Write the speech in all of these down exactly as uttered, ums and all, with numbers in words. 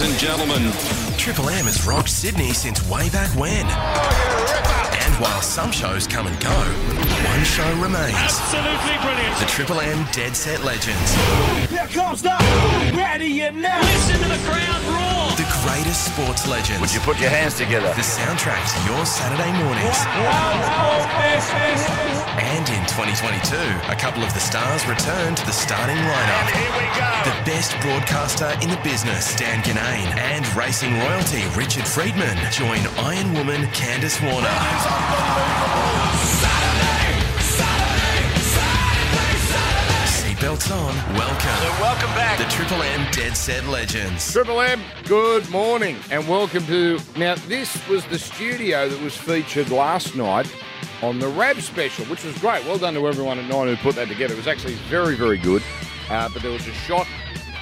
ladies and gentlemen. Triple M has rocked Sydney since way back when. And while some shows come and go, one show remains. Absolutely brilliant. The Triple M Dead Set Legends. Here comes the radio now. Listen to the crowd roar. The greatest sports legends. Would you put your hands together? The soundtracks your Saturday mornings. And in twenty twenty-two, a couple of the stars return to the starting lineup. And here we go. The best broadcaster in the business, Dan Ganane, and racing royalty, Richard Friedman, join Iron Woman Candice Warner. Saturday, Saturday, Saturday, Saturday. Seatbelts on, welcome. So welcome back. The Triple M Dead Set Legends. Triple M, good morning and welcome to... Now, this was the studio that was featured last night on the Rabs special, which was great. Well done to everyone at Nine who put that together. It was actually very, very good. Uh, but there was a shot.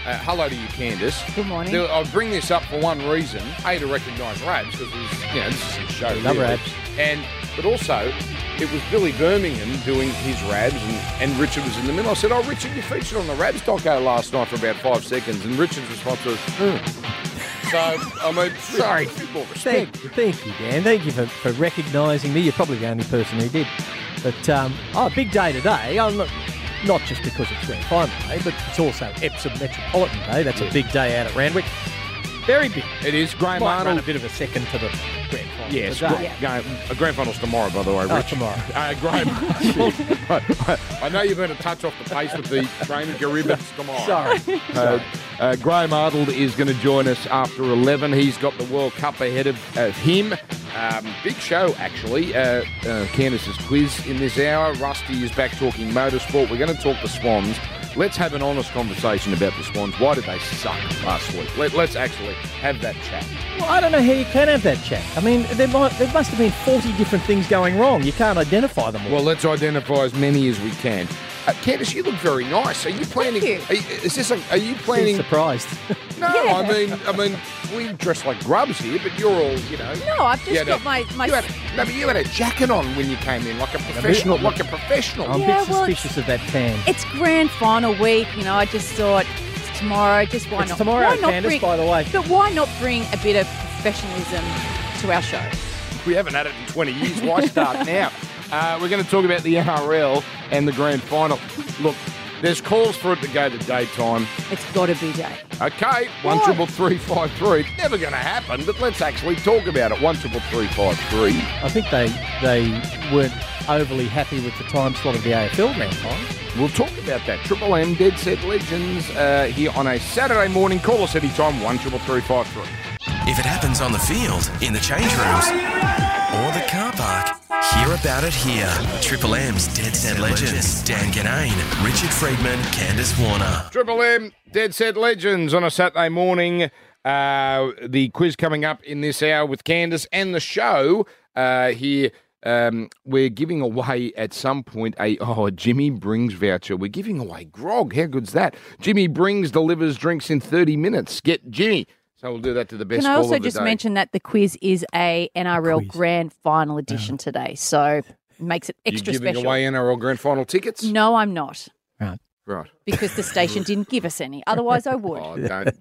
Uh, hello to you, Candice. Good morning. There, I'll bring this up for one reason: a to recognise Rabs because you know this is his show. Love really. Rabs, and but also it was Billy Birmingham doing his Rabs, and, and Richard was in the middle. I said, "Oh, Richard, you featured on the Rabs doco last night for about five seconds," and Richard's response was, mm. So, I mean, sorry. Thank, thank you, Dan. Thank you for, for recognising me. You're probably the only person who did. But, um, oh, big day today. Oh, look, not just because it's Grand Final Day, but it's also Epsom Metropolitan Day. That's yeah. a big day out at Randwick. Very big. It is. Graham Arnold. A bit of a second to the Grand Final. Yes. Gr- yeah. uh, Grand Final's tomorrow, by the way, Rich. Oh, tomorrow. Uh, Graham. I know you've been a touch off the pace with the training ribbons tomorrow. Sorry. Uh, uh, Graham Arnold is going to join us after eleven. He's got the World Cup ahead of uh, him. Um, big show, actually. Uh, uh, Candice's quiz in this hour. Rusty is back talking motorsport. We're going to talk the Swans. Let's have an honest conversation about the Swans. Why did they suck last week? Let, let's actually have that chat. Well, I don't know how you can have that chat. I mean, there, might, there must have been forty different things going wrong. You can't identify them all. Well, let's identify as many as we can. Uh, Candice, you look very nice. Are you planning? Thank you. Are you, is this a, are you planning? I'm surprised. No, yeah. I mean, I mean, we dress like grubs here, but you're all, you know. No, I've just got a, my my. You had a, no, but you had a jacket on when you came in, like a professional, like a professional. I'm yeah, a bit suspicious well, of that tan. It's Grand Final week, you know. I just thought it's tomorrow. Just why it's not? Tomorrow, why not Candice, bring, by the way. But why not bring a bit of professionalism to our show? We haven't had it in twenty years. Why start now? Uh, we're going to talk about the N R L and the Grand Final. Look, there's calls for it to go to daytime. It's got to be day. Okay, one triple three five three. It's never going to happen, but let's actually talk about it. One triple three five three. I think they they weren't overly happy with the time slot of the A F L Grand Final. We'll talk about that. Triple M Dead Set Legends uh, here on a Saturday morning. Call us anytime. One triple three five three. If it happens on the field, in the change rooms, or the car park. Hear about it here. Triple M's Dead Set Legends. Dan Ganane, Richard Friedman, Candice Warner. Triple M, Dead Set Legends on a Saturday morning. Uh, the quiz coming up in this hour with Candice and the show uh, here. Um, we're giving away at some point a oh Jimmy Brings voucher. We're giving away grog. How good's that? Jimmy Brings delivers drinks in thirty minutes. Get Jimmy. So we'll do that to the best. Can I also just mention that the quiz is a N R L quiz. Grand Final edition oh. today, so it makes it extra special. You're giving away N R L Grand Final tickets? No, I'm not. Right, right. Because the station didn't give us any. Otherwise, I would. Oh, don't.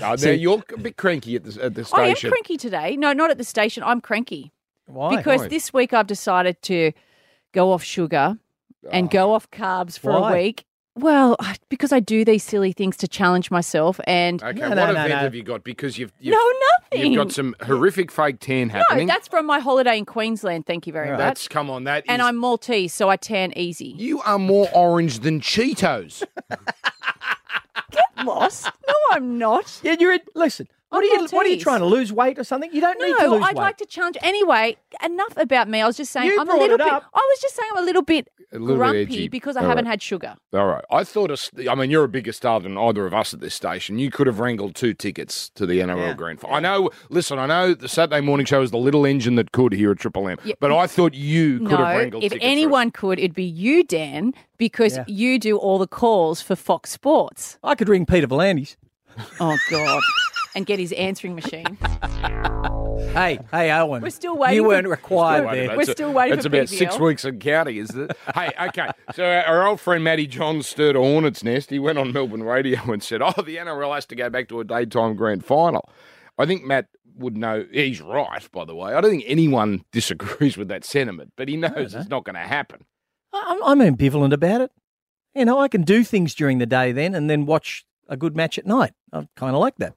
No, so, you're a bit cranky at the, at the station. I am cranky today. No, not at the station. I'm cranky. Why? Because Why? This week I've decided to go off sugar oh. and go off carbs for Why? a week. Well, because I do these silly things to challenge myself, and okay, no, no, what no, event no. have you got? Because you've, you've no nothing. You've got some horrific fake tan happening. No, that's from my holiday in Queensland. Thank you very right. much. That's come on, that. And is... I'm Maltese, so I tan easy. You are more orange than Cheetos. Get lost? No, I'm not. Yeah, you're. A, listen, what I'm are you? Maltese. What are you trying to lose weight or something? You don't no, need to lose I'd weight. No, I'd like to challenge. Anyway, enough about me. I was just saying. You I'm brought a little it up. Bit. I was just saying I'm a little bit. A little grumpy bit edgy. Because I All haven't right. had sugar. All right. I thought, a, I mean, you're a bigger star than either of us at this station. You could have wrangled two tickets to the N R L yeah. Grand Final. I know, listen, I know the Saturday morning show is the little engine that could here at Triple M, yeah. but I thought you could no, have wrangled tickets. No, if anyone could, it'd be you, Dan, because yeah. you do all the calls for Fox Sports. I could ring Peter Volandis. Oh, God. and get his answering machine. Hey, hey, Owen. We're still waiting. You weren't for, required we're there. We're still waiting it's for It's about P V L. Six weeks in counting, isn't it? Hey, okay. So our old friend Matty John stirred a hornet's nest. He went on Melbourne radio and said, oh, the N R L has to go back to a daytime grand final. I think Matt would know. He's right, by the way. I don't think anyone disagrees with that sentiment, but he knows it's not going to happen. I'm, I'm ambivalent about it. You know, I can do things during the day then and then watch a good match at night. I kind of like that.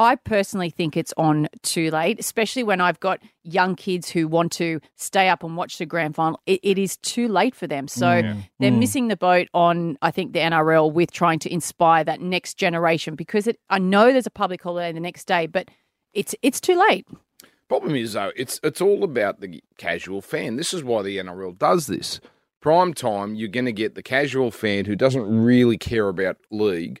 I personally think it's on too late, especially when I've got young kids who want to stay up and watch the grand final. It, it is too late for them. So yeah. they're mm. missing the boat on, I think, the N R L with trying to inspire that next generation because it, I know there's a public holiday the next day, but it's it's too late. Problem is, though, it's it's all about the casual fan. This is why the N R L does this. Prime time, you're going to get the casual fan who doesn't really care about league.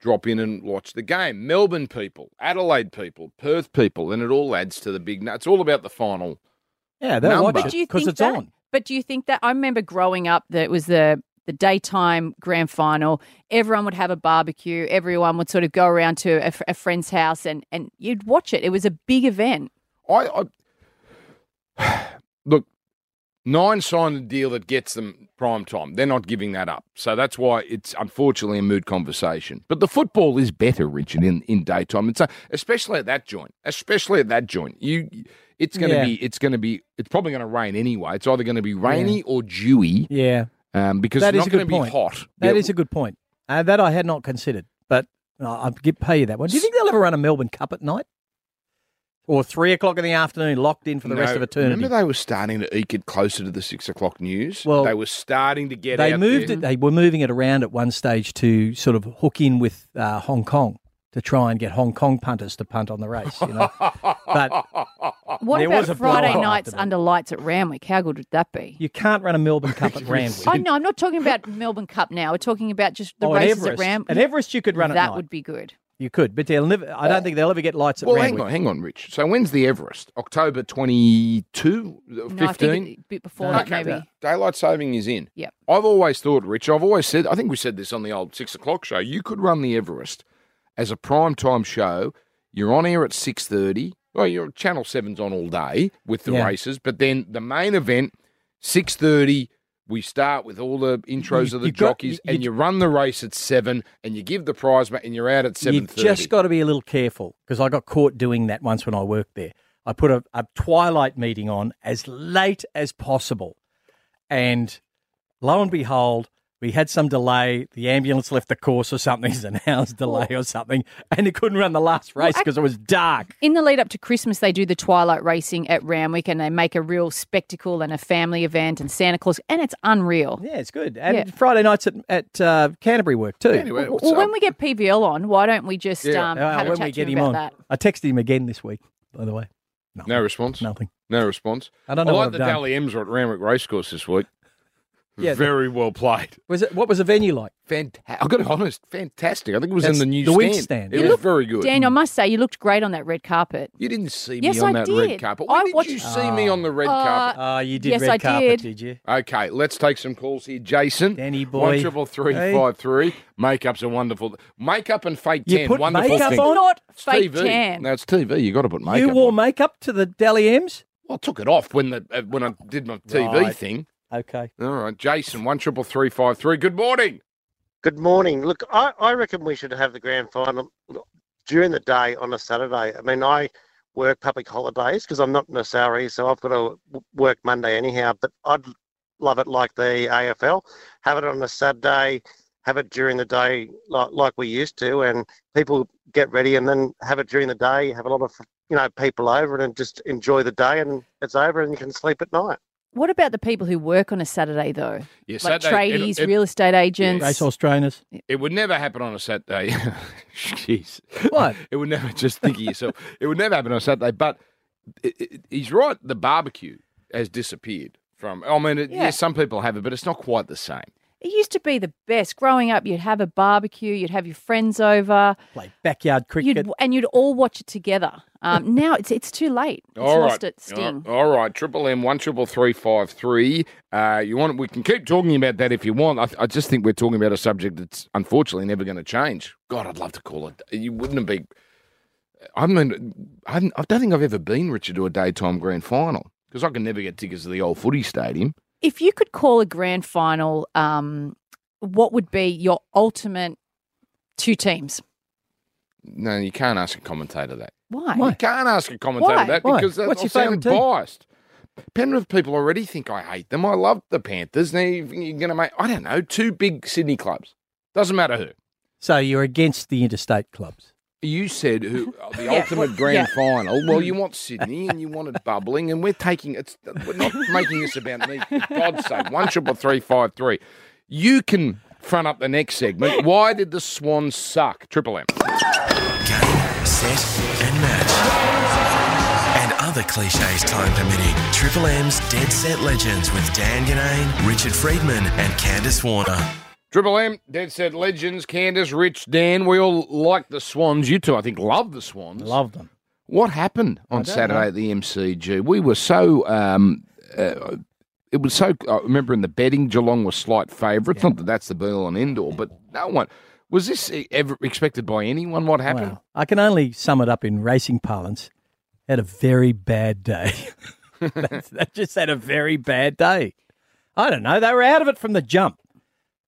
Drop in and watch the game. Melbourne people, Adelaide people, Perth people, and it all adds to the big. It's all about the final. Yeah, they'll number. watch it because it's that, on. But do you think that I remember growing up that it was the the daytime grand final? Everyone would have a barbecue. Everyone would sort of go around to a, a friend's house and and you'd watch it. It was a big event. I, I look. Nine signed a deal that gets them prime time. They're not giving that up. So that's why it's unfortunately a moot conversation. But the football is better, Richard, in, in daytime. It's a, especially at that joint. Especially at that joint. You it's gonna yeah. be it's gonna be it's probably gonna rain anyway. It's either gonna be rainy yeah. or dewy. Yeah. Um because that it's not gonna point. be hot. That yeah. is a good point. Uh, that I had not considered. But uh, I'll pay you that one. Do you think they'll ever run a Melbourne Cup at night? Or three o'clock in the afternoon, locked in for the no, rest of eternity. Remember, they were starting to eke it closer to the six o'clock news. Well, they were starting to get. They out moved there. it. They were moving it around at one stage to sort of hook in with uh, Hong Kong to try and get Hong Kong punters to punt on the race. You know, but what about Friday nights under lights at Randwick? How good would that be? You can't run a Melbourne Cup at Randwick. I know. I'm not talking about Melbourne Cup now. We're talking about just the oh, races at, at Randwick. At Everest, you could run. That at night. would be good. You could, but they'll never. I don't think they'll ever get lights at well, Randwick. Well, hang on, hang on, Rich. So when's the Everest? October twenty-second, fifteen? No, I think a bit before no, that, okay, maybe. Daylight saving is in. Yep. I've always thought, Rich, I've always said, I think we said this on the old six o'clock show, you could run the Everest as a primetime show. You're on air at six thirty. Well, your Channel seven's on all day with the yeah. races, but then the main event, six thirty, we start with all the intros you, of the jockeys got, you, and you, you run the race at seven and you give the prize and you're out at seven thirty. You've just got to be a little careful because I got caught doing that once when I worked there. I put a, a twilight meeting on as late as possible and lo and behold, we had some delay. The ambulance left the course or something. It's an hour's delay or something. And it couldn't run the last race because well, it was dark. In the lead up to Christmas, they do the twilight racing at Randwick and they make a real spectacle and a family event and Santa Claus. And it's unreal. Yeah, it's good. And yeah. Friday nights at, at uh, Canterbury work too. Anyway, well, well when we get P V L on, why don't we just yeah. um, uh, have a chat to him about on. that? I texted him again this week, by the way. Nothing. No response? Nothing. No response. I don't know I like what the Dally M's are at Randwick Racecourse this week. Yeah, very the, well played. Was it? What was the venue like? Fantastic. I've got to be honest, fantastic. I think it was That's in the new the stand. Week stand. It you was looked, very good. Dan, I must say, you looked great on that red carpet. You didn't see yes, me on I that did. red carpet. When I did watched... you see oh. me on the red uh, carpet? Oh, you did yes, red I carpet, did. did you? Okay, let's take some calls here. Jason, Danny boy. one triple three five three. Makeup's a wonderful... Makeup and fake tan, you put wonderful makeup thing. On? Not it's fake T V. Tan. No, it's T V. You've got to put makeup on. You wore on. makeup to the Dally M's? Well, I took it off when, the, uh, when I did my T V right. thing. Okay. All right, Jason, one triple three five three. Good morning. Good morning. Look, I, I reckon we should have the grand final during the day on a Saturday. I mean, I work public holidays because I'm not in a salary, so I've got to work Monday anyhow. But I'd love it like the A F L. Have it on a Saturday. Have it during the day, like like we used to, and people get ready, and then have it during the day. Have a lot of you know people over, and just enjoy the day, and it's over, and you can sleep at night. What about the people who work on a Saturday, though? Yeah, like Saturday, tradies, it, it, real estate agents. Yeah. Racehorse trainers. It would never happen on a Saturday. Jeez. What? It would never, just think of yourself. It would never happen on a Saturday, but it, it, he's right. The barbecue has disappeared from, I mean, it, yeah. yeah, some people have it, but it's not quite the same. It used to be the best. Growing up, you'd have a barbecue, you'd have your friends over. Play backyard cricket. You'd, and you'd all watch it together. Um, now it's it's too late. It's all lost right. its sting. All right, Triple M, one triple three five three. Uh, you want? We can keep talking about that if you want. I, I just think we're talking about a subject that's unfortunately never going to change. God, I'd love to call it. You wouldn't it be I mean, I don't think I've ever been, Richard, to a daytime grand final because I can never get tickets to the old footy stadium. If you could call a grand final, um, what would be your ultimate two teams? No, you can't ask a commentator that. Why? Why? You can't ask a commentator Why? that because Why? What's your favourite team? Biased. Penrith people already think I hate them. I love the Panthers. Now you're going to make, I don't know, two big Sydney clubs. Doesn't matter who. So you're against the interstate clubs. You said who, the yeah. ultimate grand yeah. final. Well, you want Sydney and you want it bubbling, and we're taking it's. We're not making this about me. For God's sake, one triple three five three. You can front up the next segment. Why did the Swans suck? Triple M. Game, set, and match, and other cliches time permitting. Triple M's Dead Set Legends with Dan Ganane, Richard Friedman, and Candice Warner. Triple M, Dead Set Legends, Candice, Rich, Dan. We all like the Swans. You two, I think, love the Swans. Love them. What happened on Saturday know. at the M C G? We were so, um, uh, it was so, I remember in the betting, Geelong was slight favourites. Yeah. Not that that's the be all and end all, but no one. Was this ever expected by anyone, what happened? Wow. I can only sum it up in racing parlance. Had a very bad day. That just had a very bad day. I don't know. They were out of it from the jump.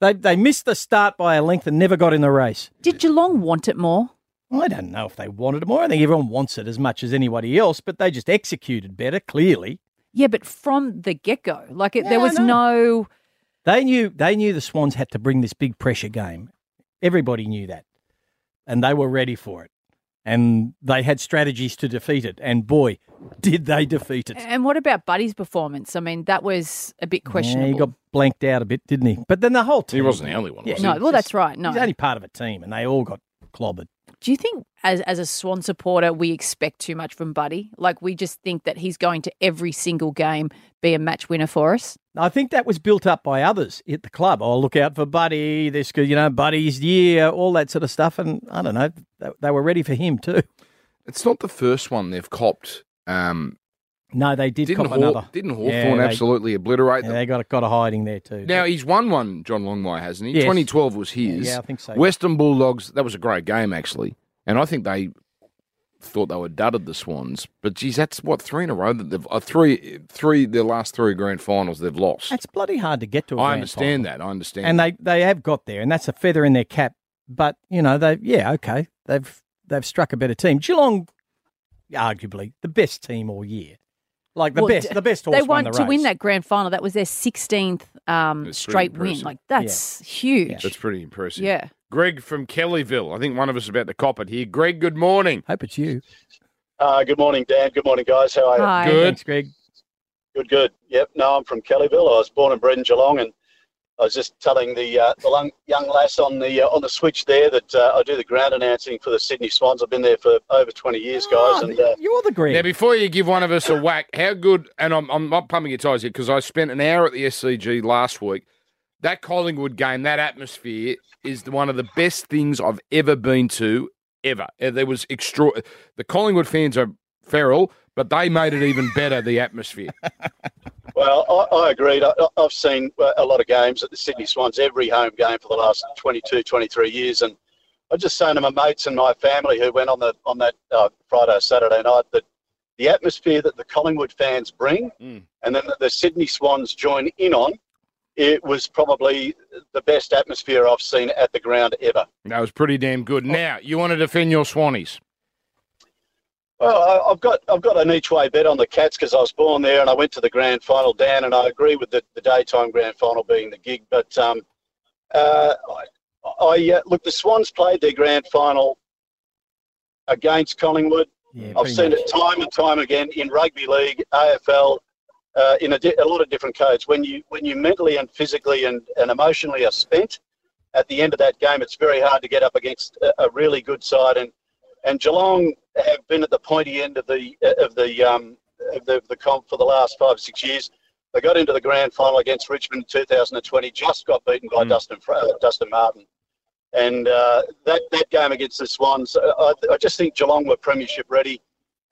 They they missed the start by a length and never got in the race. Did Geelong want it more? I don't know if they wanted it more. I think everyone wants it as much as anybody else, but they just executed better, clearly. Yeah, but from the get-go. Like, it, yeah, there was no... They knew they knew the Swans had to bring this big pressure game. Everybody knew that. And they were ready for it. And they had strategies to defeat it. And, boy, did they defeat it. And what about Buddy's performance? I mean, that was a bit questionable. Yeah, he got blanked out a bit, didn't he? But then the whole team. He wasn't the only one, yeah, was he? No, well, Just, that's right. No, he's only part of a team, and they all got clobbered. Do you think, as as a Swan supporter, we expect too much from Buddy? Like, we just think that he's going to every single game be a match winner for us? I think that was built up by others at the club. Oh, look out for Buddy. This, you know, Buddy's year, all that sort of stuff. And I don't know, they, they were ready for him too. It's not the first one they've copped. Um, no, they did didn't cop Haw- another. Didn't Hawthorne yeah, absolutely obliterate yeah, them? They got a, got a hiding there too. Now, he's won one, John Longmire, hasn't he? Yes. twenty twelve was his. Yeah, I think so. Western Bulldogs, that was a great game actually. And I think they thought they were dudded, the Swans. But, geez, that's, what, three in a row? that they've uh, Three, three, the last three grand finals they've lost. That's bloody hard to get to a I grand understand final. that. I understand and that. And they, they have got there, and that's a feather in their cap. But, you know, they yeah, okay, they've they've struck a better team. Geelong, arguably, the best team all year. Like, the well, best, the best horse they won the race. They want to win that grand final. That was their sixteenth um, straight win. Like, that's yeah. huge. Yeah. That's pretty impressive. Yeah. Greg from Kellyville. I think one of us is about to cop it here. Greg, good morning. Hope it's you. Uh, good morning, Dan. Good morning, guys. How are you? Hi. Good. Thanks, Greg. Good, good. Yep. No, I'm from Kellyville. I was born and bred in Geelong, and I was just telling the uh, the young lass on the uh, on the switch there that uh, I do the ground announcing for the Sydney Swans. I've been there for over twenty years, guys. Oh, and uh, you're the Greg. Now, before you give one of us a whack, how good, and I'm, I'm not pumping your tyres here because I spent an hour at the S C G last week. That Collingwood game, that atmosphere is one of the best things I've ever been to, ever. There was extra. The Collingwood fans are feral, but they made it even better, the atmosphere. Well, I, I agreed. I, I've seen a lot of games at the Sydney Swans, every home game for the last twenty-two, twenty-three years. And I just saying to my mates and my family who went on the on that uh, Friday, Saturday night that the atmosphere that the Collingwood fans bring mm. and then the, the Sydney Swans join in on, it was probably the best atmosphere I've seen at the ground ever. That was pretty damn good. Now, you want to defend your Swannies? Well, I've got I've got an each way bet on the Cats because I was born there and I went to the grand final, Dan, and I agree with the, the daytime grand final being the gig. But um, uh, I, I uh, look, the Swans played their grand final against Collingwood. Yeah, I've seen much. it time and time again in rugby league, A F L. Uh, in a, di- a lot of different codes, when you when you mentally and physically and, and emotionally are spent, at the end of that game, it's very hard to get up against a, a really good side. And and Geelong have been at the pointy end of the of the um of the, of the comp for the last five six years. They got into the grand final against Richmond in two thousand twenty, just got beaten by mm. Dustin uh, Dustin Martin, and uh, that that game against the Swans, I, I just think Geelong were premiership ready.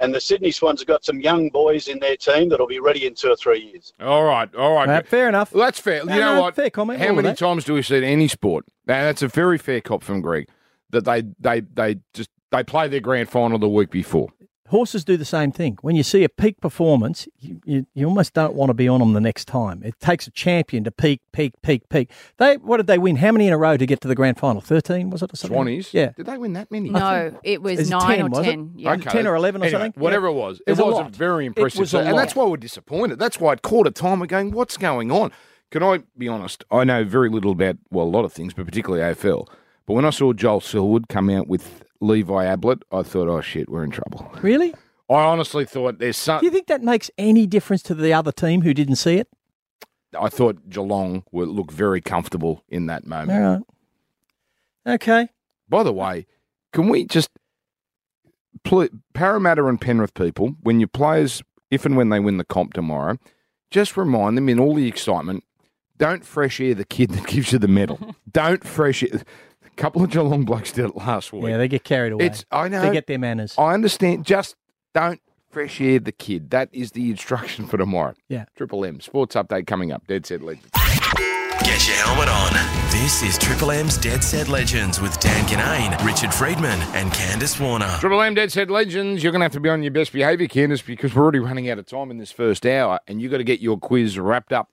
And the Sydney Swans have got some young boys in their team that'll be ready in two or three years. All right, all right. Uh, fair enough. Well, that's fair. No, you know no, what? Fair comment. How many times do we see it in any sport? Now, that's a very fair cop from Greg that they they, they just They play their grand final the week before. Horses do the same thing. When you see a peak performance, you, you, you almost don't want to be on them the next time. It takes a champion to peak, peak, peak, peak. They what did they win? How many in a row to get to the grand final? Thirteen, was it? Or something? Swannies. Yeah. Did they win that many? No, it was, was nine ten, or ten. Yeah. Okay. Ten or eleven or anyway, something. Whatever yeah. it was, it, it was, was a lot. Very impressive. Was a and lot. That's why we're disappointed. That's why at quarter time we're going, what's going on? Can I be honest? I know very little about well a lot of things, but particularly A F L. But when I saw Joel Silwood come out with Levi Ablett, I thought, oh, shit, we're in trouble. Really? I honestly thought there's some... Do you think that makes any difference to the other team who didn't see it? I thought Geelong would look very comfortable in that moment. All right. Okay. By the way, can we just... Pl- Parramatta and Penrith people, when your players, if and when they win the comp tomorrow, just remind them in all the excitement, don't fresh air the kid that gives you the medal. Don't fresh air... Couple of Geelong blokes did it last week. Yeah, they get carried away. It's, I know. They get their manners. I understand. Just don't fresh air the kid. That is the instruction for tomorrow. Yeah. Triple M. Sports update coming up. Dead Set Legends. Get your helmet on. This is Triple M's Dead Set Legends with Dan Ganane, Richard Friedman and Candice Warner. Triple M Dead Set Legends. You're going to have to be on your best behaviour, Candice, because we're already running out of time in this first hour and you've got to get your quiz wrapped up.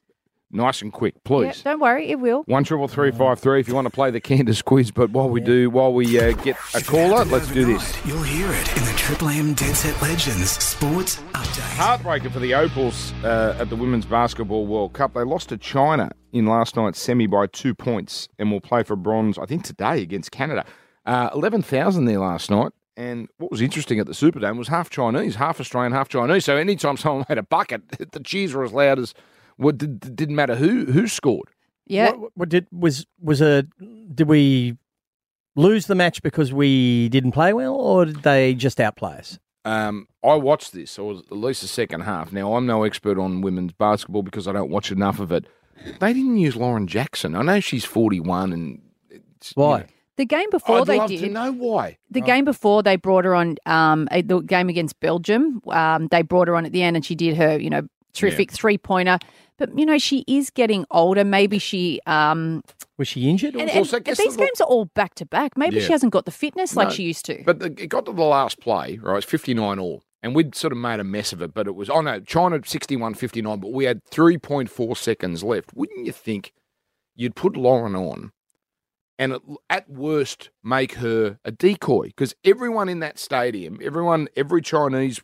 Nice and quick, please. Yep, don't worry, it will. One triple three five three. If you want to play the Candice quiz, but while we yeah. do, while we uh, get a caller, let's do this. You'll hear it in the Triple M Dead Set Legends Sports Update. Heartbreaker for the Opals uh, at the Women's Basketball World Cup. They lost to China in last night's semi by two points, and will play for bronze, I think, today against Canada. Uh, Eleven thousand there last night. And what was interesting at the Superdome was half Chinese, half Australian, half Chinese. So anytime someone made a bucket, the cheers were as loud as. Well, did, didn't matter who who scored. Yeah. What, what did was was a did we lose the match because we didn't play well, or did they just outplay us? Um, I watched this, or at least the second half. Now I'm no expert on women's basketball because I don't watch enough of it. They didn't use Lauren Jackson. I know she's forty-one, and it's, why? You know, the game before I'd they love did. To know why. The oh. game before they brought her on. Um, the game against Belgium. Um, they brought her on at the end, and she did her, you know, terrific yeah. three pointer. But, you know, she is getting older. Maybe she... Um, was she injured? Or and, and, and these the, games are all back-to-back. Maybe yeah. she hasn't got the fitness no, like she used to. But the, it got to the last play, right? It's fifty-nine all. And we'd sort of made a mess of it. But it was, oh, no, China sixty-one fifty-nine, but we had three point four seconds left. Wouldn't you think you'd put Lauren on and at, at worst make her a decoy? Because everyone in that stadium, everyone, every Chinese...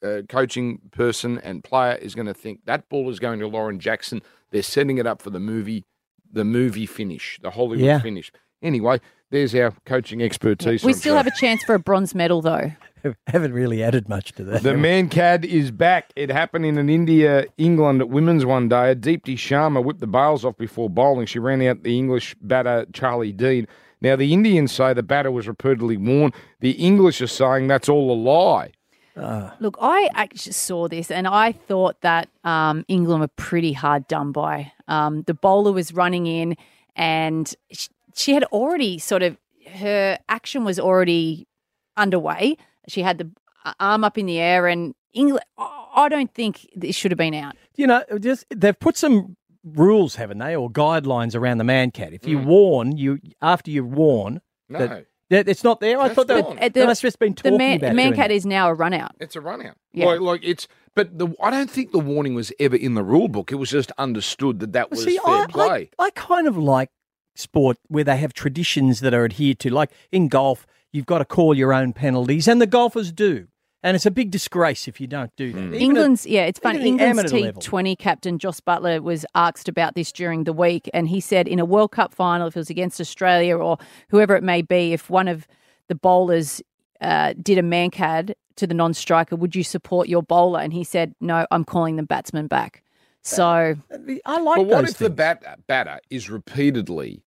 Uh, coaching person and player is going to think that ball is going to Lauren Jackson. They're setting it up for the movie, the movie finish, the Hollywood yeah. finish. Anyway, there's our coaching expertise. We still have a chance for a bronze medal, though. Haven't really added much to that. The Mankad is back. It happened in an India, England women's one day. Deepti Sharma whipped the bails off before bowling. She ran out the English batter Charlie Dean. Now, the Indians say the batter was reportedly warned. The English are saying that's all a lie. Uh. Look, I actually saw this and I thought that um, England were pretty hard done by. Um, the bowler was running in and she, she had already sort of, her action was already underway. She had the arm up in the air and England, I don't think this should have been out. You know, just they've put some rules, haven't they, or guidelines around the Mankad. If you mm. warn, you after you warn no. that... It's not there. I That's thought that they must have just been talking the man, about it. The Mankad is now a run out. It's a run out. Yeah. Like, like it's, but the, I don't think the warning was ever in the rule book. It was just understood that that was See, fair I, play. I, I kind of like sport where they have traditions that are adhered to. Like in golf, you've got to call your own penalties, and the golfers do. And it's a big disgrace if you don't do that. Mm. England's, at, yeah, it's funny. England's T twenty level. Captain Jos Buttler was asked about this during the week, and he said in a World Cup final, if it was against Australia or whoever it may be, if one of the bowlers uh, did a Mankad to the non-striker, would you support your bowler? And he said, no, I'm calling the batsman back. So I like But what those if things. The batter, batter is repeatedly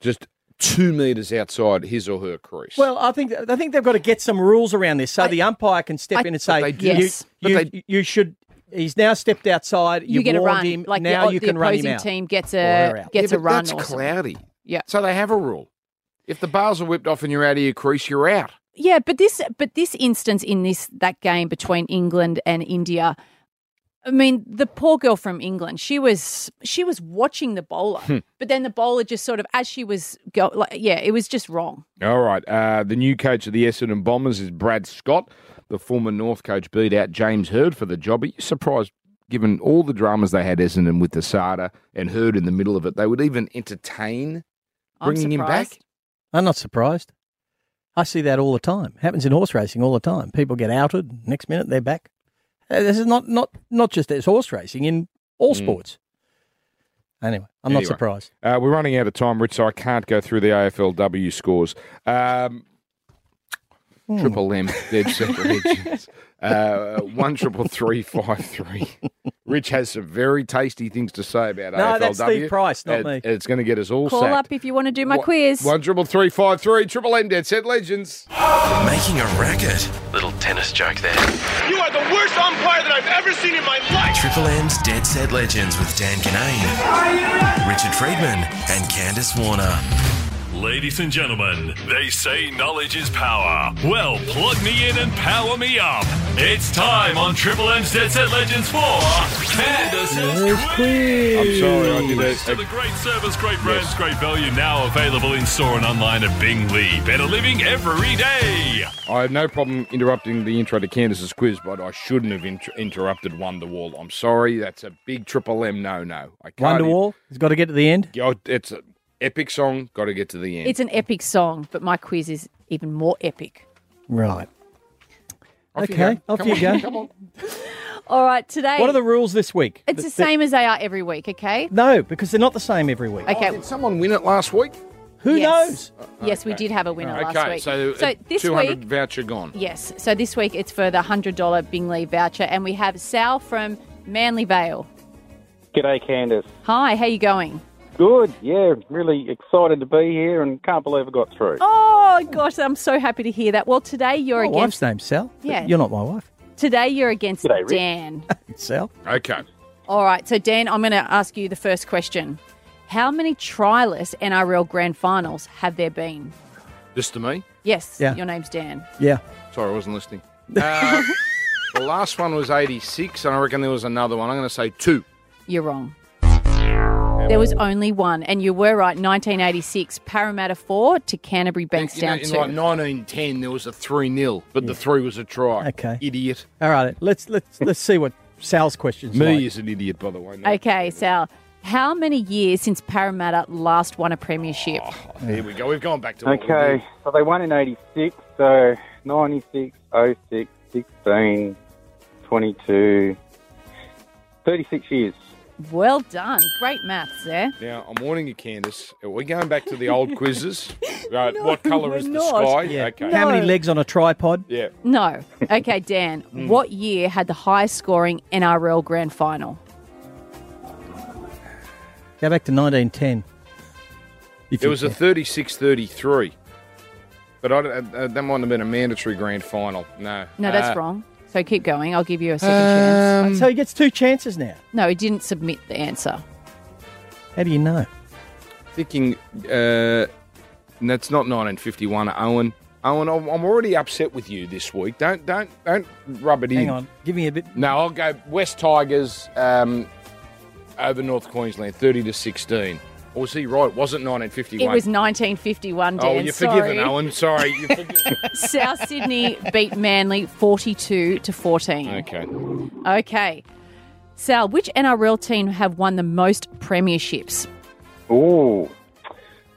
just... two metres outside his or her crease. Well, I think I think they've got to get some rules around this so I, the umpire can step I, in and say, yes. you, you, they, you should, he's now stepped outside, you get warned a run. Him, like now the, you the can run him out. The opposing team gets a, gets yeah, a run. That's or cloudy. Yeah. So they have a rule. If the bars are whipped off and you're out of your crease, you're out. Yeah, but this but this instance in this that game between England and India, I mean, the poor girl from England, she was she was watching the bowler, hmm. but then the bowler just sort of, as she was go, like, yeah, it was just wrong. All right. Uh, the new coach of the Essendon Bombers is Brad Scott. The former North coach beat out James Hird for the job. Are you surprised, given all the dramas they had Essendon with the S A D A and Hird in the middle of it, they would even entertain bringing him back? I'm not surprised. I see that all the time. Happens in horse racing all the time. People get outed. Next minute, they're back. This is not, not, not just as horse racing, in all mm. sports. Anyway, I'm anyway, not surprised. Uh, we're running out of time, Rich, so I can't go through the A F L W scores. Um, mm. Triple M, Dead Set Legends. Uh, one triple three five three. Rich has some very tasty things to say about no, A F L W. No, that's the price, not it, me. It's going to get us all Call sacked. Up if you want to do my what, quiz. One triple three five three. Triple M, Dead Set Legends. Making a racket. Little tennis joke there. You are the worst umpire that I've ever seen in my life. Triple M's Dead Set Legends with Dan Ganane, Richard Friedman, and Candice Warner. Ladies and gentlemen, they say knowledge is power. Well, plug me in and power me up. It's time on Triple M's Dead Set Legends for Candice's Quiz. I'm sorry, I did that. To the great service, great brands, yes. Great value, now available in store and online at Bing Lee. Better living every day. I have no problem interrupting the intro to Candice's Quiz, but I shouldn't have inter- interrupted Wonderwall. I'm sorry, that's a big Triple M no-no. I can't Wonderwall? In- it's got to get to the end? Oh, it's a... Epic song, got to get to the end. It's an epic song, but my quiz is even more epic. Right. Off okay, you off Come you on. Go. Come on. All right, today... What are the rules this week? It's the, the same the... as they are every week, okay? No, because they're not the same every week. Okay. Oh, did someone win it last week? Who yes. knows? Uh, yes, okay. We did have a winner uh, okay. last week. So, so this two hundred week, voucher gone. Yes, so this week it's for the one hundred dollars Bingley voucher, and we have Sal from Manly Vale. G'day, Candice. Hi, how you going? Good, yeah, really excited to be here and can't believe I got through. Oh, gosh, I'm so happy to hear that. Well, today you're my against... My wife's name's Sal. Yeah. You're not my wife. Today you're against G'day, Dan. Sal. Okay. All right, so Dan, I'm going to ask you the first question. How many trialless N R L grand finals have there been? This to me? Yes, yeah. Your name's Dan. Yeah. Sorry, I wasn't listening. Uh, the last one was eighty-six, and I reckon there was another one. I'm going to say two. You're wrong. There was only one, and you were right, nineteen eighty-six, Parramatta four to Canterbury Bankstown two. In like nineteen ten, there was a three nil, but yeah. the three was a try. Okay. Idiot. All right, let's let's let's see what Sal's question's Me like. Me is an idiot, by the way. No. Okay, Sal, how many years since Parramatta last won a premiership? Oh, here we go. We've gone back to what Okay, we did. So they won in eighty-six, so ninety-six, oh six, sixteen, twenty-two, thirty-six years. Well done. Great maths there. Now, I'm warning you, Candice, are we going back to the old quizzes? Right. No, what colour is not. The sky? Yeah. Okay. No. How many legs on a tripod? Yeah. No. Okay, Dan, mm. what year had the highest scoring N R L Grand Final? Go back to nineteen ten. It was care. A thirty-six thirty-three, but I don't, uh, that might have been a mandatory Grand Final. No. No, that's uh, wrong. So keep going. I'll give you a second um, chance. So he gets two chances now. No, he didn't submit the answer. How do you know? Thinking, uh, that's not nineteen fifty-one, Owen. Owen, I'm already upset with you this week. Don't, don't, don't rub it Hang in. Hang on. Give me a bit. No, I'll go West Tigers um, over North Queensland, thirty to sixteen. Or was he right? It wasn't nineteen fifty-one. It was nineteen fifty-one, Dan. Oh, you're sorry. Forgiven, Owen. Sorry. You're forgiven. South Sydney beat Manly forty-two to fourteen. Okay. Okay. Sal, which N R L team have won the most premierships? Oh,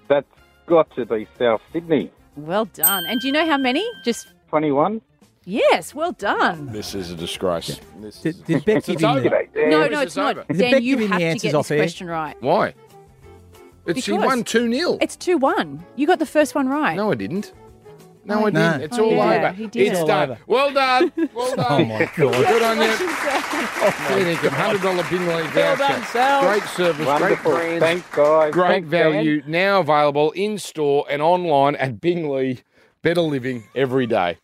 that's got to be South Sydney. Well done. And do you know how many? Just twenty-one. Yes, well done. This is a disgrace. Yeah. This did, is did Beck give you the... No, no, it's not. Dan, you have to get this question right. Why? It's, he won two nil. It's two one. You got the first one right. No, I didn't. No, I didn't. No. It's oh, all yeah, over. He did. It's, it's all done. Over. Well done. Well done. Oh, my God. Good on you. Oh, my Good God. one hundred dollars Bing Lee voucher. Great service. Wonderful. Great brand. Thanks, guys. Great Thanks, value. Dan. Now available in-store and online at Bing Lee. Better living every day.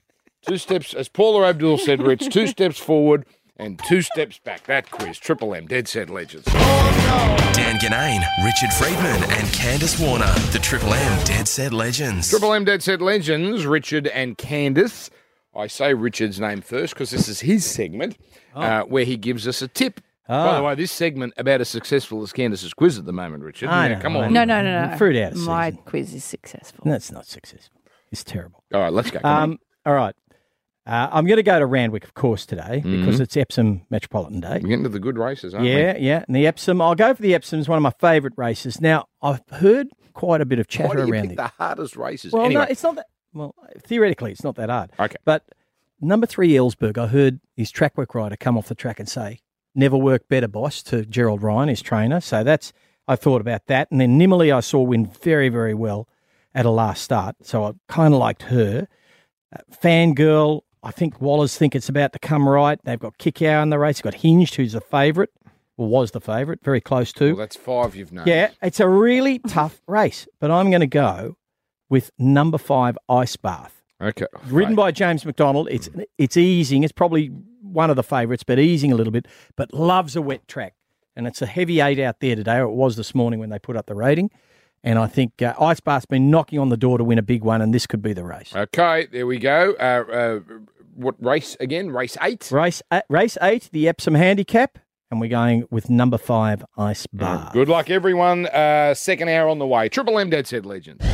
Two steps, as Paula Abdul said, Rich, two steps forward. And two steps back. That quiz. Triple M, Dead Set Legends. Oh, no. Dan Ganane, Richard Friedman and Candice Warner. The Triple M, Dead Set Legends. Triple M, Dead Set Legends. Richard and Candice. I say Richard's name first because this is his segment oh. uh, where he gives us a tip. Ah. By the way, this segment about as successful as Candice's quiz at the moment, Richard. I now, know, come I on. No, no, no, no. Fruit out of My season. quiz is successful. No, it's not successful. It's terrible. All right, let's go. Um, all right. Uh, I'm going to go to Randwick, of course, today mm-hmm. because it's Epsom Metropolitan Day. We're getting to the good races, aren't yeah, we? Yeah, yeah. And the Epsom, I'll go for the Epsom. It's one of my favourite races. Now, I've heard quite a bit of chatter around this. Why do you pick the hardest races? Well, anyway. no, it's not that. Well, theoretically, it's not that hard. Okay. But number three, Ellsberg, I heard his track work rider come off the track and say, never work better, boss, to Gerald Ryan, his trainer. So that's, I thought about that. And then Nimmerly I saw win very, very well at a last start. So I kind of liked her. Uh, Fangirl, I think Wallers think it's about to come right. They've got Kickow in the race. They've got Hinged, who's the favourite, or was the favourite, very close to. Well, that's five you've known. Yeah, it's a really tough race. But I'm going to go with number five, Ice Bath. Okay. Ridden by James McDonald. It's mm. it's easing. It's probably one of the favourites, but easing a little bit. But loves a wet track. And it's a heavy eight out there today, or it was this morning when they put up the rating. And I think uh, Ice Bath's been knocking on the door to win a big one, and this could be the race. Okay, there we go. Uh, uh, what race again? Race eight? Race uh, race eight, the Epsom Handicap. And we're going with number five, Ice Bath. Mm. Good luck, everyone. Uh, second hour on the way. Triple M Dead Set Legends.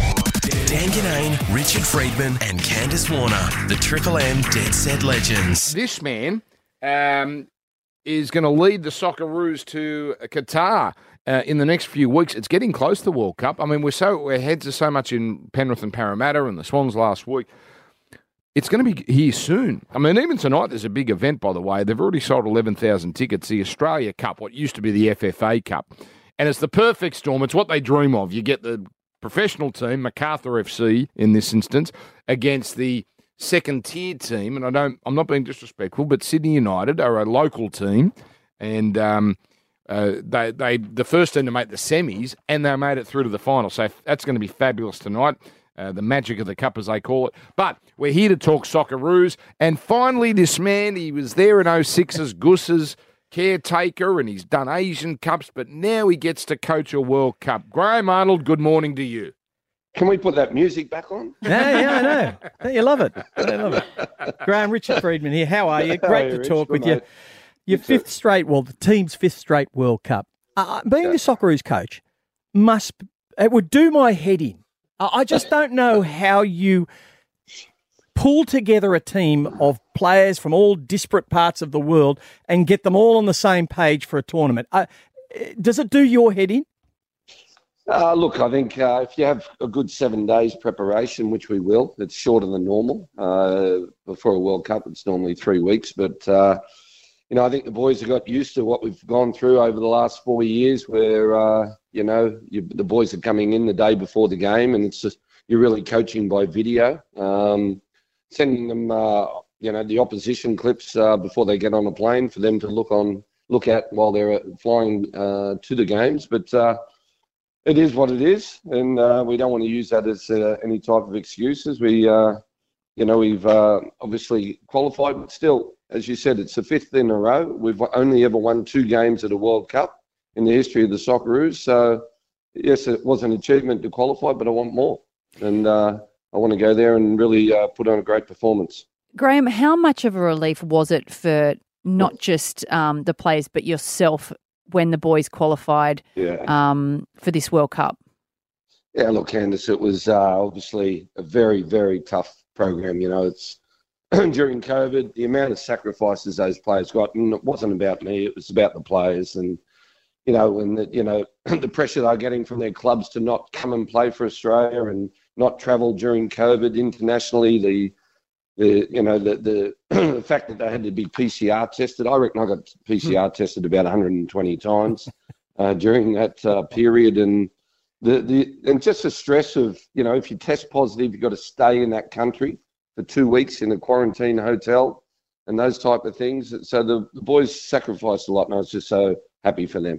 Dan Ganane, Richard Friedman, and Candice Warner, the Triple M Dead Set Legends. This man um, is going to lead the Socceroos to Qatar uh, in the next few weeks. It's getting close to the World Cup. I mean, we're so our heads are so much in Penrith and Parramatta and the Swans last week. It's going to be here soon. I mean, even tonight there's a big event, by the way. They've already sold eleven thousand tickets, the Australia Cup, what used to be the F F A Cup. And it's the perfect storm. It's what they dream of. You get the professional team, MacArthur F C in this instance, against the second-tier team, and I don't, I'm not being disrespectful, but Sydney United are a local team, and um, uh, they they the first team to make the semis, and they made it through to the final. So that's going to be fabulous tonight, uh, the magic of the cup as they call it. But we're here to talk Socceroos, and finally this man, he was there in oh six as Goose's caretaker, and he's done Asian Cups, but now he gets to coach a World Cup. Graham Arnold, good morning to you. Can we put that music back on? Yeah, yeah, I know. Don't you love it? Don't you love it? Graham, Richard Friedman here. How are you? Great hey, to Rich, talk with mate. you. Your good fifth too. straight, well, the team's fifth straight World Cup. Uh, being yeah. the Socceroos coach must, it would do my head in. I just don't know how you pull together a team of players from all disparate parts of the world and get them all on the same page for a tournament. Uh, does it do your head in? Uh, look, I think uh, if you have a good seven days preparation, which we will, it's shorter than normal. Uh, before a World Cup, it's normally three weeks. But, uh, you know, I think the boys have got used to what we've gone through over the last four years where, uh, you know, you, the boys are coming in the day before the game and it's just you're really coaching by video. Um Sending them, uh, you know, the opposition clips uh, before they get on a plane for them to look on, look at while they're flying uh, to the games. But uh, it is what it is, and uh, we don't want to use that as uh, any type of excuses. We, uh, you know, we've uh, obviously qualified, but still, as you said, it's the fifth in a row. We've only ever won two games at a World Cup in the history of the Socceroos. So, yes, it was an achievement to qualify, but I want more. And Uh, I want to go there and really uh, put on a great performance. Graham, how much of a relief was it for not just um, the players but yourself when the boys qualified yeah. um, for this World Cup? Yeah, look, Candice, it was uh, obviously a very, very tough program. You know, it's during COVID, the amount of sacrifices those players got, and it wasn't about me, it was about the players and, you know, and the, you know, the pressure they're getting from their clubs to not come and play for Australia and not travel during COVID internationally, the, the you know, the, the, the fact that they had to be P C R tested. I reckon I got P C R tested about one hundred twenty times uh, during that uh, period. And the, the and just the stress of, you know, if you test positive, you've got to stay in that country for two weeks in a quarantine hotel and those type of things. So the, the boys sacrificed a lot, and I was just so happy for them.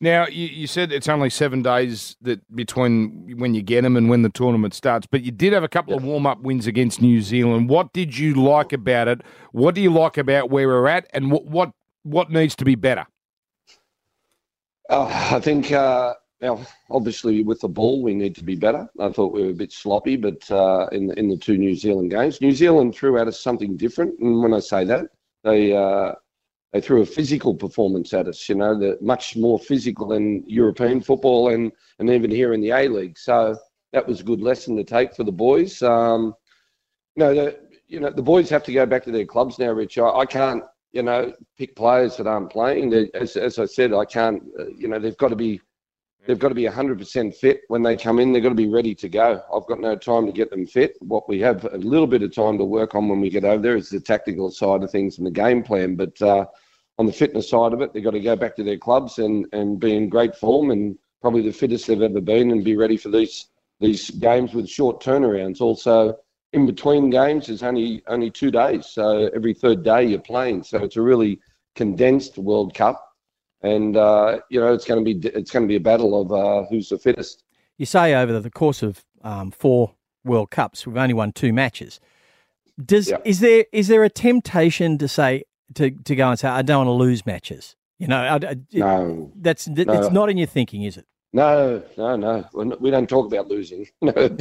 Now, you, you said it's only seven days that between when you get them and when the tournament starts, but you did have a couple of warm-up wins against New Zealand. What did you like about it? What do you like about where we're at, and what what, what needs to be better? Uh, I think uh, Now, obviously, with the ball, we need to be better. I thought we were a bit sloppy, but uh, in, in the two New Zealand games, New Zealand threw at us something different. And when I say that, they uh, they threw a physical performance at us, you know, the, much more physical than European football and, and even here in the A-League. So that was a good lesson to take for the boys. Um, you know, the, you know, the boys have to go back to their clubs now, Rich. I, I can't, you know, pick players that aren't playing. They, as, as I said, I can't, uh, you know, they've got to be... They've got to be one hundred percent fit when they come in. They've got to be ready to go. I've got no time to get them fit. What we have a little bit of time to work on when we get over there is the tactical side of things and the game plan. But uh, on the fitness side of it, they've got to go back to their clubs and, and be in great form and probably the fittest they've ever been and be ready for these these games with short turnarounds. Also, in between games is only, only two days. So every third day you're playing. So it's a really condensed World Cup. And uh, you know it's going to be it's going to be a battle of uh, who's the fittest. You say over the course of um, four World Cups, we've only won two matches. Does yeah. is there is there a temptation to say to, to go and say I don't want to lose matches? You know, I, I, no, that's that, no. It's not in your thinking, is it? No, no, no. We're not, we don't talk about losing. No,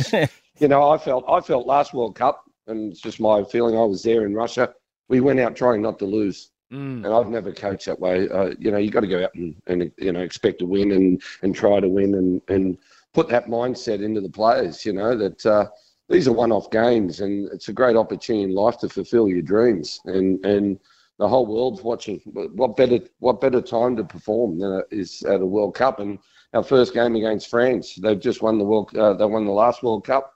you know, I felt I felt last World Cup, and it's just my feeling. I was there in Russia. We went out trying not to lose. Mm. And I've never coached that way. Uh, you know, you got to go out and, and you know expect to win and, and try to win and, and put that mindset into the players. You know that uh, these are one-off games and it's a great opportunity in life to fulfil your dreams. And, and the whole world's watching. What better what better time to perform than a, is at a World Cup? And our first game against France, they've just won the world. Uh, they won the last World Cup.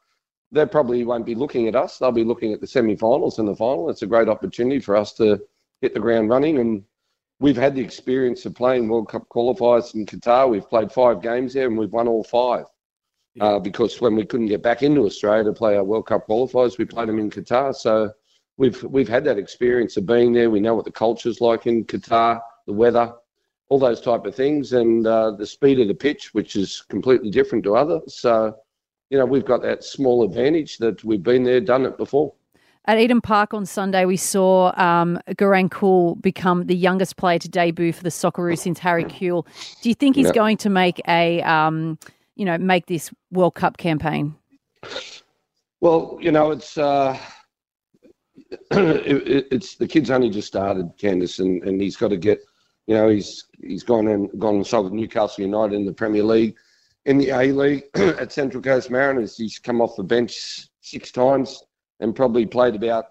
They probably won't be looking at us. They'll be looking at the semi-finals and the final. It's a great opportunity for us to hit the ground running, and we've had the experience of playing World Cup qualifiers in Qatar. We've played five games there, and we've won all five yeah. uh, because when we couldn't get back into Australia to play our World Cup qualifiers, we played them in Qatar. So we've we've had that experience of being there. We know what the culture's like in Qatar, the weather, all those type of things, and uh, the speed of the pitch, which is completely different to others. So, you know, we've got that small advantage that we've been there, done it before. At Eden Park on Sunday, we saw um, Garankul become the youngest player to debut for the Socceroos since Harry Kuehl. Do you think he's no. going to make a, um, you know, make this World Cup campaign? Well, you know, it's uh, it, it's the kid's only just started, Candice, and, and he's got to get, you know, he's he's gone and gone and sold Newcastle United in the Premier League, in the A League at Central Coast Mariners. He's come off the bench six times. And probably played about,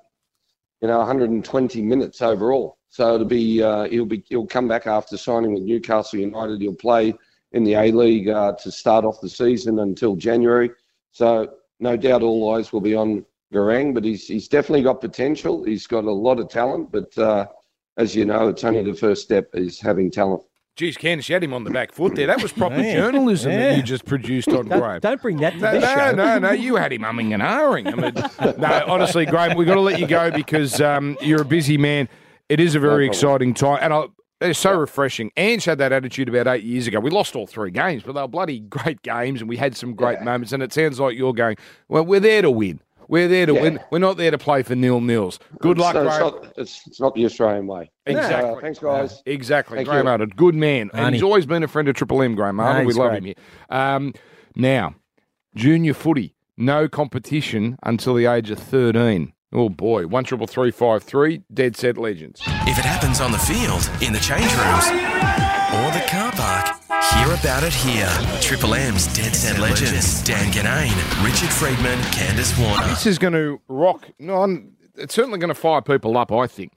you know, one hundred twenty minutes overall. So it'll be uh, he'll be he'll come back after signing with Newcastle United. He'll play in the A League uh, to start off the season until January. So no doubt all eyes will be on Garang, but he's he's definitely got potential. He's got a lot of talent, but uh, as you know, it's only the first step is having talent. Geez, Candice, you had him on the back foot there. That was proper yeah. journalism yeah. that you just produced on don't, Graham. Don't bring that to no, this no, show. No, no, no. You had him umming and ahhing. I mean, no, honestly, Graham, we've got to let you go because um, you're a busy man. It is a very no exciting time. And I'll, it's so refreshing. Ange had that attitude about eight years ago. We lost all three games, but they were bloody great games and we had some great yeah. moments. And it sounds like you're going, well, we're there to win. We're there to yeah. win. We're not there to play for nil-nils. Good it's luck, Graham. It's not, it's, it's not the Australian way. Exactly. Uh, thanks, guys. No. Exactly. Thank Graham Arnold, good man. Honey. And he's always been a friend of Triple M, Graham Arnold. No, we love great. him here. Um, now, junior footy, no competition until the age of thirteen. Oh, boy. One triple three five three. Dead Set Legends. If it happens on the field, in the change rooms, or the car park, hear about it here. Triple M's Dead Set Legends. Dan Ganane, Richard Friedman, Candice Warner. This is going to rock. No, I'm, it's certainly going to fire people up, I think.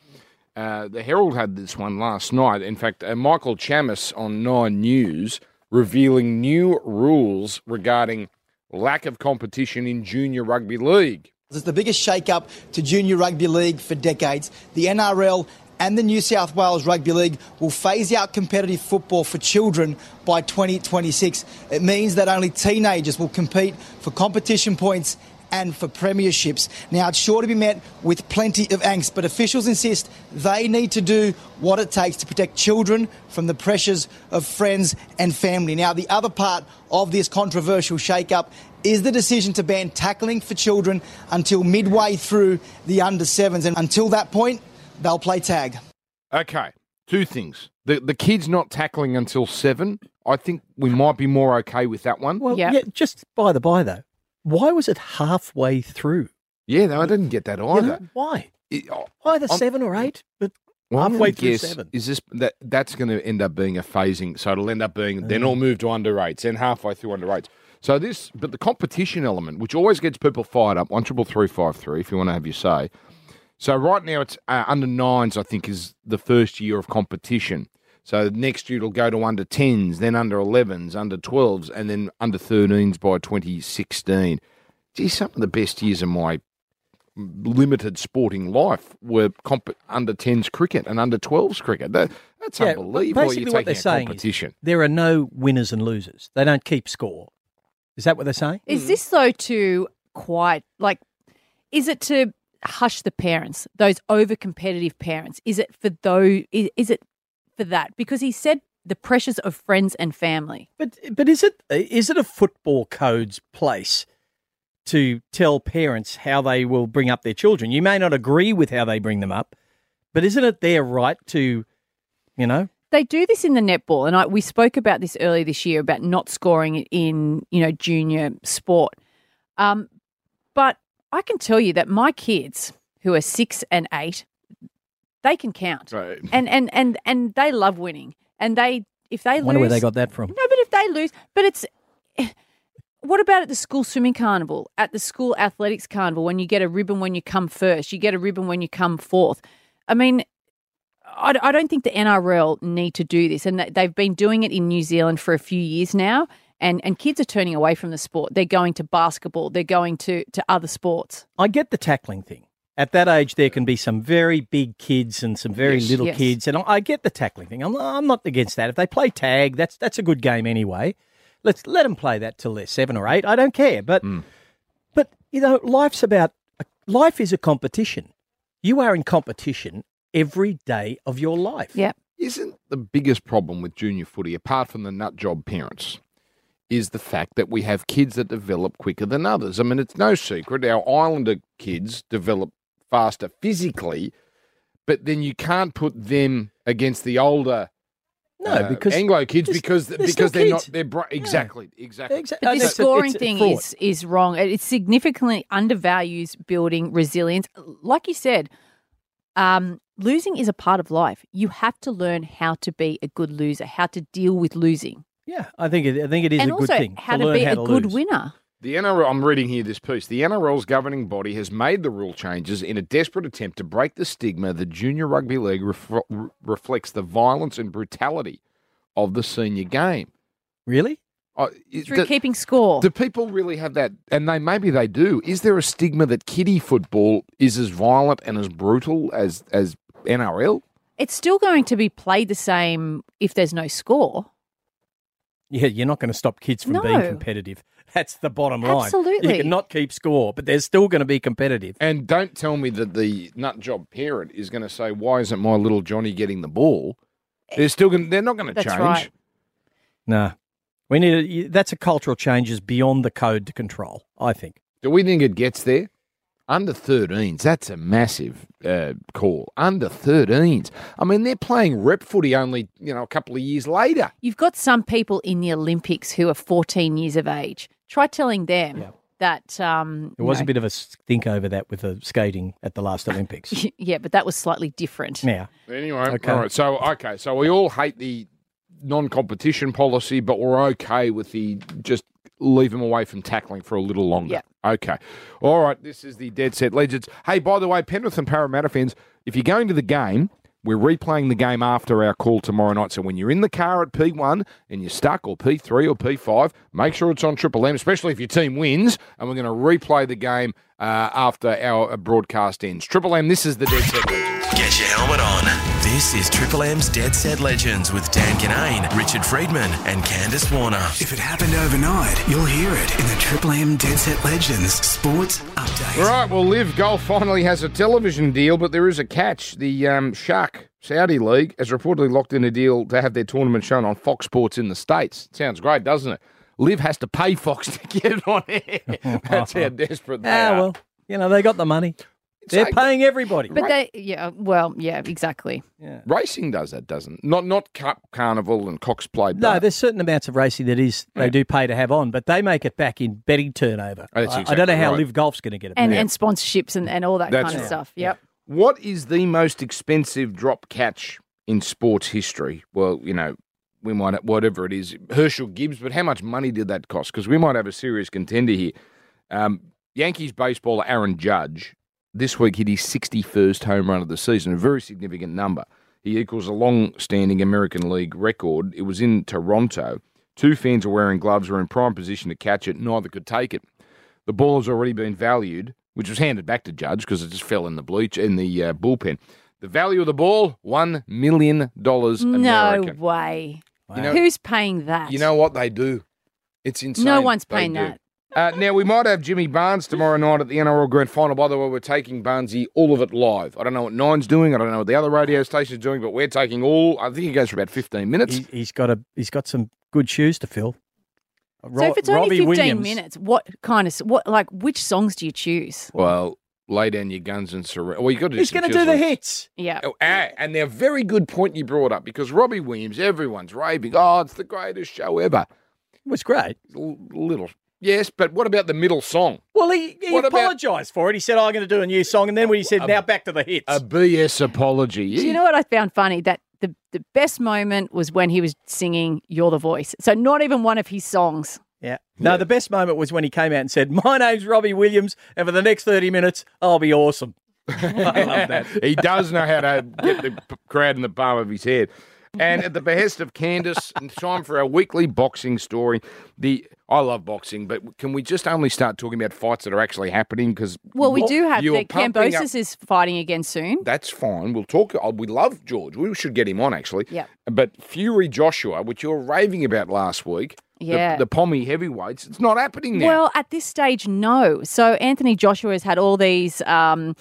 Uh, the Herald had this one last night. In fact, uh, Michael Chamis on Nine News revealing new rules regarding lack of competition in junior rugby league. It's the biggest shake-up to junior rugby league for decades. The N R L and the New South Wales Rugby League will phase out competitive football for children by twenty twenty-six. It means that only teenagers will compete for competition points and for premierships. Now, it's sure to be met with plenty of angst, but officials insist they need to do what it takes to protect children from the pressures of friends and family. Now, the other part of this controversial shake-up is the decision to ban tackling for children until midway through the under sevens, and until that point, they'll play tag. Okay, two things. the the kids not tackling until seven, I think we might be more okay with that one. Well, yep. yeah, just by the by, though, why was it halfway through? Yeah, no, I didn't get that either. You know, why? It, oh, Either I'm, seven or eight, but well, halfway through guess, seven. Is this, that, that's going to end up being a phasing, so it'll end up being, mm. then all move to under eights, then halfway through under eights. So this, but the competition element, which always gets people fired up, one triple three five three. If you want to have your say. So right now it's uh, under nines. I think is the first year of competition. So next year it'll go to under tens, then under elevens, under twelves, and then under thirteens by twenty sixteen. Gee, some of the best years of my limited sporting life were comp- under tens cricket and under twelves cricket. That, that's yeah, unbelievable. Basically, you're what they're saying is there are no winners and losers. They don't keep score. Is that what they're saying? Is this, though, to quite, like, is it to hush the parents, those over-competitive parents? Is it for those, is, is it for that? Because he said the pressures of friends and family. But but is it is it a football code's place to tell parents how they will bring up their children? You may not agree with how they bring them up, but isn't it their right to, you know? They do this in the netball, and I, we spoke about this earlier this year about not scoring in, you know, junior sport. Um, but I can tell you that my kids, who are six and eight, they can count, right. and and and and they love winning. And they, if they I wonder lose, where they got that from. No, but if they lose, but it's. What about at the school swimming carnival, at the school athletics carnival, when you get a ribbon when you come first, you get a ribbon when you come fourth? I mean. I don't think the N R L need to do this, and they've been doing it in New Zealand for a few years now, and, and kids are turning away from the sport. They're going to basketball. They're going to, to other sports. I get the tackling thing. At that age, there can be some very big kids and some very yes, little yes. kids, and I get the tackling thing. I'm, I'm not against that. If they play tag, that's that's a good game anyway. Let's let them play that till they're seven or eight. I don't care, but mm. but you know, life's about life is a competition. You are in competition every day of your life. Yeah. Isn't the biggest problem with junior footy, apart from the nut job parents, is the fact that we have kids that develop quicker than others? I mean, it's no secret. Our Islander kids develop faster physically, but then you can't put them against the older no, uh, because Anglo kids because they're, because they're kids. not they're bra- exactly yeah. exactly. exactly. But this so scoring it's, it's, thing it's is is wrong. It significantly undervalues building resilience. Like you said, um. Losing is a part of life. You have to learn how to be a good loser, how to deal with losing. Yeah, I think it, I think it is and a good thing. And also how to, to be how a to good lose. winner. The N R L, I'm reading here this piece, the N R L's governing body has made the rule changes in a desperate attempt to break the stigma that junior rugby league ref, re, reflects the violence and brutality of the senior game. Really? Oh, Through do, keeping score. Do people really have that? And they maybe they do. Is there a stigma that kiddie football is as violent and as brutal as as N R L? It's still going to be played the same if there's no score. Yeah, you're not going to stop kids from no. being competitive. That's the bottom line. Absolutely. You cannot keep score, but they're still going to be competitive. And don't tell me that the nut job parent is going to say, why isn't my little Johnny getting the ball? They're still going. They're not going to That's change. Right. No. We need a, that's a cultural change is beyond the code to control, I think. Do we think it gets there? Under thirteens, that's a massive uh, call. Under thirteens. I mean, they're playing rep footy only, you know, a couple of years later. You've got some people in the Olympics who are fourteen years of age. Try telling them yeah. that... Um, there was know. a bit of a think over that with the skating at the last Olympics. yeah, but that was slightly different. Yeah. Anyway, okay. all right. So, okay, so we all hate the non-competition policy, but we're okay with the just... leave him away from tackling for a little longer. Yep. Okay. All right, this is the Dead Set Legends. Hey, by the way, Penrith and Parramatta fans, if you're going to the game, we're replaying the game after our call tomorrow night. So when you're in the car at P one and you're stuck, or P three or P five, make sure it's on Triple M, especially if your team wins, and we're going to replay the game uh, after our broadcast ends. Triple M, this is the Dead Set Legends. Get your helmet on. This is Triple M's Dead Set Legends with Dan Ganane, Richard Friedman and Candice Warner. If it happened overnight, you'll hear it in the Triple M Dead Set Legends Sports Update. All right, well, Liv Golf finally has a television deal, but there is a catch. The um, Shark Saudi League has reportedly locked in a deal to have their tournament shown on Fox Sports in the States. Sounds great, doesn't it? Liv has to pay Fox to get it on air. That's how desperate they ah, are. Ah, well, you know, they got the money. They're so, paying everybody. But right. they, yeah, well, yeah, exactly. Yeah. Racing does that, doesn't? Not not Cup, Carnival and Cox Plate. No, that. There's certain amounts of racing that is they yeah. do pay to have on, but they make it back in betting turnover. Oh, that's I, exactly I don't know how right. Live Golf's going to get it. And, and sponsorships and, and all that that's kind right. of stuff. Yep. Yeah. What is the most expensive drop catch in sports history? Well, you know, we might, whatever it is, Herschel Gibbs, but how much money did that cost? Because we might have a serious contender here. Um, Yankees baseballer Aaron Judge this week hit his sixty-first home run of the season, a very significant number. He equals a long-standing American League record. It was in Toronto. Two fans were wearing gloves, were in prime position to catch it. Neither could take it. The ball has already been valued, which was handed back to Judge because it just fell in the bleach in the uh, bullpen. The value of the ball, one million dollars American. No way. Wow. You know, who's paying that? You know what? They do. It's insane. No one's paying that. Uh, now, we might have Jimmy Barnes tomorrow night at the N R L Grand Final. By the way, we're taking Barnesy, all of it live. I don't know what Nine's doing. I don't know what the other radio station's doing, but we're taking all. I think he goes for about fifteen minutes. He, he's got a. He's got some good shoes to fill. Ro- so if it's Robbie only fifteen Williams. Minutes, what kind of, what like which songs do you choose? Well, Lay Down Your Guns and Surrender. Well, you got to. Do he's going to do the hits. Yeah. Oh, and they're a very good point you brought up because Robbie Williams, everyone's raving. Oh, it's the greatest show ever. It was great. L- little. Yes, but what about the middle song? Well, he, he apologised about... for it. He said, oh, I'm going to do a new song. And then when he said, a, now back to the hits. A B S apology. Do you know what I found funny? That the, the best moment was when he was singing You're the Voice. So not even one of his songs. Yeah. No, yeah. The best moment was when he came out and said, my name's Robbie Williams, and for the next thirty minutes, I'll be awesome. I love that. He does know how to get the crowd in the palm of his head. And at the behest of Candice, time for our weekly boxing story. The I love boxing, but can we just only start talking about fights that are actually happening? Because well, we do have that Kambosos is fighting again soon. That's fine. We'll talk. Oh, we love George. We should get him on actually. Yeah. But Fury Joshua, which you were raving about last week. Yeah. The, the Pommy heavyweights, it's not happening now. Well, at this stage, no. So Anthony Joshua has had all these. Um,